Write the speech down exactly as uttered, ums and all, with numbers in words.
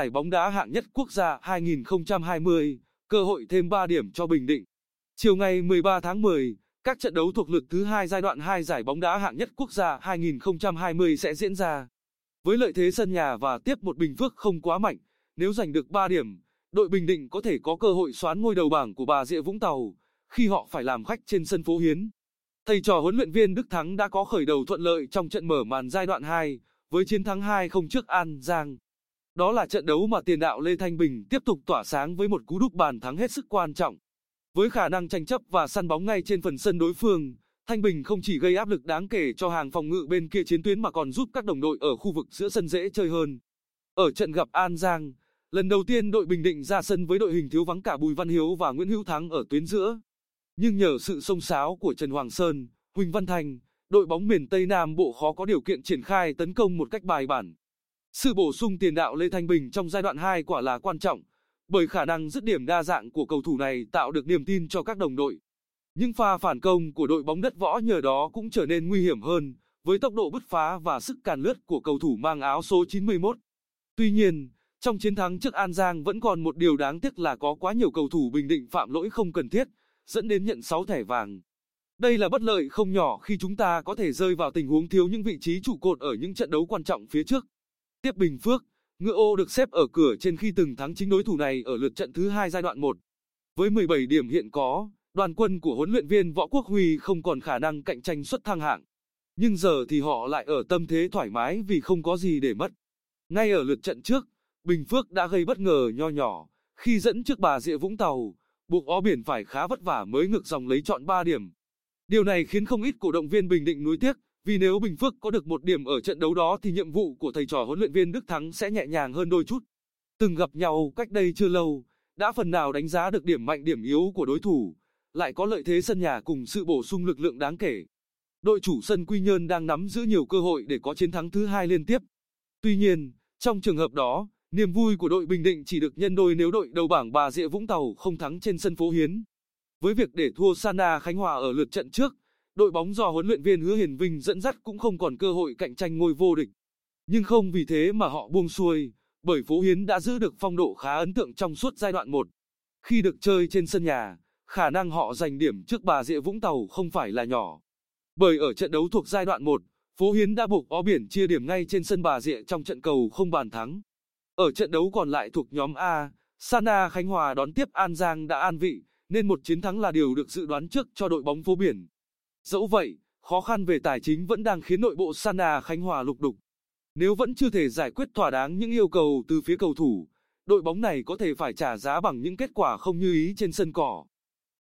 giải bóng đá hạng nhất quốc gia hai nghìn không trăm hai mươi, cơ hội thêm ba điểm cho Bình Định. Chiều ngày mười ba tháng mười, các trận đấu thuộc lượt thứ hai giai đoạn hai giải bóng đá hạng nhất quốc gia hai nghìn không trăm hai mươi sẽ diễn ra. Với lợi thế sân nhà và tiếp một Bình Phước không quá mạnh, nếu giành được ba điểm, đội Bình Định có thể có cơ hội soán ngôi đầu bảng của Bà Rịa Vũng Tàu khi họ phải làm khách trên sân Phố Hiến. Thầy trò huấn luyện viên Đức Thắng đã có khởi đầu thuận lợi trong trận mở màn giai đoạn hai với chiến thắng hai không trước An Giang. Đó là trận đấu mà tiền đạo Lê Thanh Bình tiếp tục tỏa sáng với một cú đúp bàn thắng hết sức quan trọng. Với khả năng tranh chấp và săn bóng ngay trên phần sân đối phương, Thanh Bình không chỉ gây áp lực đáng kể cho hàng phòng ngự bên kia chiến tuyến mà còn giúp các đồng đội ở khu vực giữa sân dễ chơi hơn. Ở trận gặp An Giang, lần đầu tiên đội Bình Định ra sân với đội hình thiếu vắng cả Bùi Văn Hiếu và Nguyễn Hữu Thắng ở tuyến giữa. Nhưng nhờ sự xông xáo của Trần Hoàng Sơn, Huỳnh Văn Thành, đội bóng miền Tây Nam Bộ khó có điều kiện triển khai tấn công một cách bài bản. Sự bổ sung tiền đạo Lê Thanh Bình trong giai đoạn hai quả là quan trọng, bởi khả năng dứt điểm đa dạng của cầu thủ này tạo được niềm tin cho các đồng đội. Những pha phản công của đội bóng đất Võ nhờ đó cũng trở nên nguy hiểm hơn, với tốc độ bứt phá và sức càn lướt của cầu thủ mang áo số chín mươi mốt. Tuy nhiên, trong chiến thắng trước An Giang vẫn còn một điều đáng tiếc là có quá nhiều cầu thủ Bình Định phạm lỗi không cần thiết, dẫn đến nhận sáu thẻ vàng. Đây là bất lợi không nhỏ khi chúng ta có thể rơi vào tình huống thiếu những vị trí trụ cột ở những trận đấu quan trọng phía trước. Tiếp Bình Phước, Ngựa Ô được xếp ở cửa trên khi từng thắng chính đối thủ này ở lượt trận thứ hai giai đoạn một. Với mười bảy điểm hiện có, đoàn quân của huấn luyện viên Võ Quốc Huy không còn khả năng cạnh tranh suất thăng hạng. Nhưng giờ thì họ lại ở tâm thế thoải mái vì không có gì để mất. Ngay ở lượt trận trước, Bình Phước đã gây bất ngờ nho nhỏ khi dẫn trước Bà Rịa Vũng Tàu, buộc Ó Biển phải khá vất vả mới ngược dòng lấy trọn ba điểm. Điều này khiến không ít cổ động viên Bình Định nuối tiếc, vì nếu Bình Phước có được một điểm ở trận đấu đó thì nhiệm vụ của thầy trò huấn luyện viên Đức Thắng sẽ nhẹ nhàng hơn đôi chút. Từng gặp nhau cách đây chưa lâu, đã phần nào đánh giá được điểm mạnh điểm yếu của đối thủ, lại có lợi thế sân nhà cùng sự bổ sung lực lượng đáng kể. Đội chủ sân Quy Nhơn đang nắm giữ nhiều cơ hội để có chiến thắng thứ hai liên tiếp. Tuy nhiên, trong trường hợp đó, niềm vui của đội Bình Định chỉ được nhân đôi nếu đội đầu bảng Bà Rịa Vũng Tàu không thắng trên sân Phố Hiến. Với việc để thua Sana Khánh Hòa ở lượt trận trước, đội bóng do huấn luyện viên Hứa Hiền Vinh dẫn dắt cũng không còn cơ hội cạnh tranh ngôi vô địch. Nhưng không vì thế mà họ buông xuôi, bởi Phố Hiến đã giữ được phong độ khá ấn tượng trong suốt giai đoạn một. Khi được chơi trên sân nhà, khả năng họ giành điểm trước Bà Rịa Vũng Tàu không phải là nhỏ. Bởi ở trận đấu thuộc giai đoạn một, Phố Hiến đã buộc Ó Biển chia điểm ngay trên sân Bà Rịa trong trận cầu không bàn thắng. Ở trận đấu còn lại thuộc nhóm A, Sana Khánh Hòa đón tiếp An Giang đã an vị, nên một chiến thắng là điều được dự đoán trước cho đội bóng Phố Biển. Dẫu vậy, khó khăn về tài chính vẫn đang khiến nội bộ Sana Khánh Hòa lục đục. Nếu vẫn chưa thể giải quyết thỏa đáng những yêu cầu từ phía cầu thủ, đội bóng này có thể phải trả giá bằng những kết quả không như ý trên sân cỏ.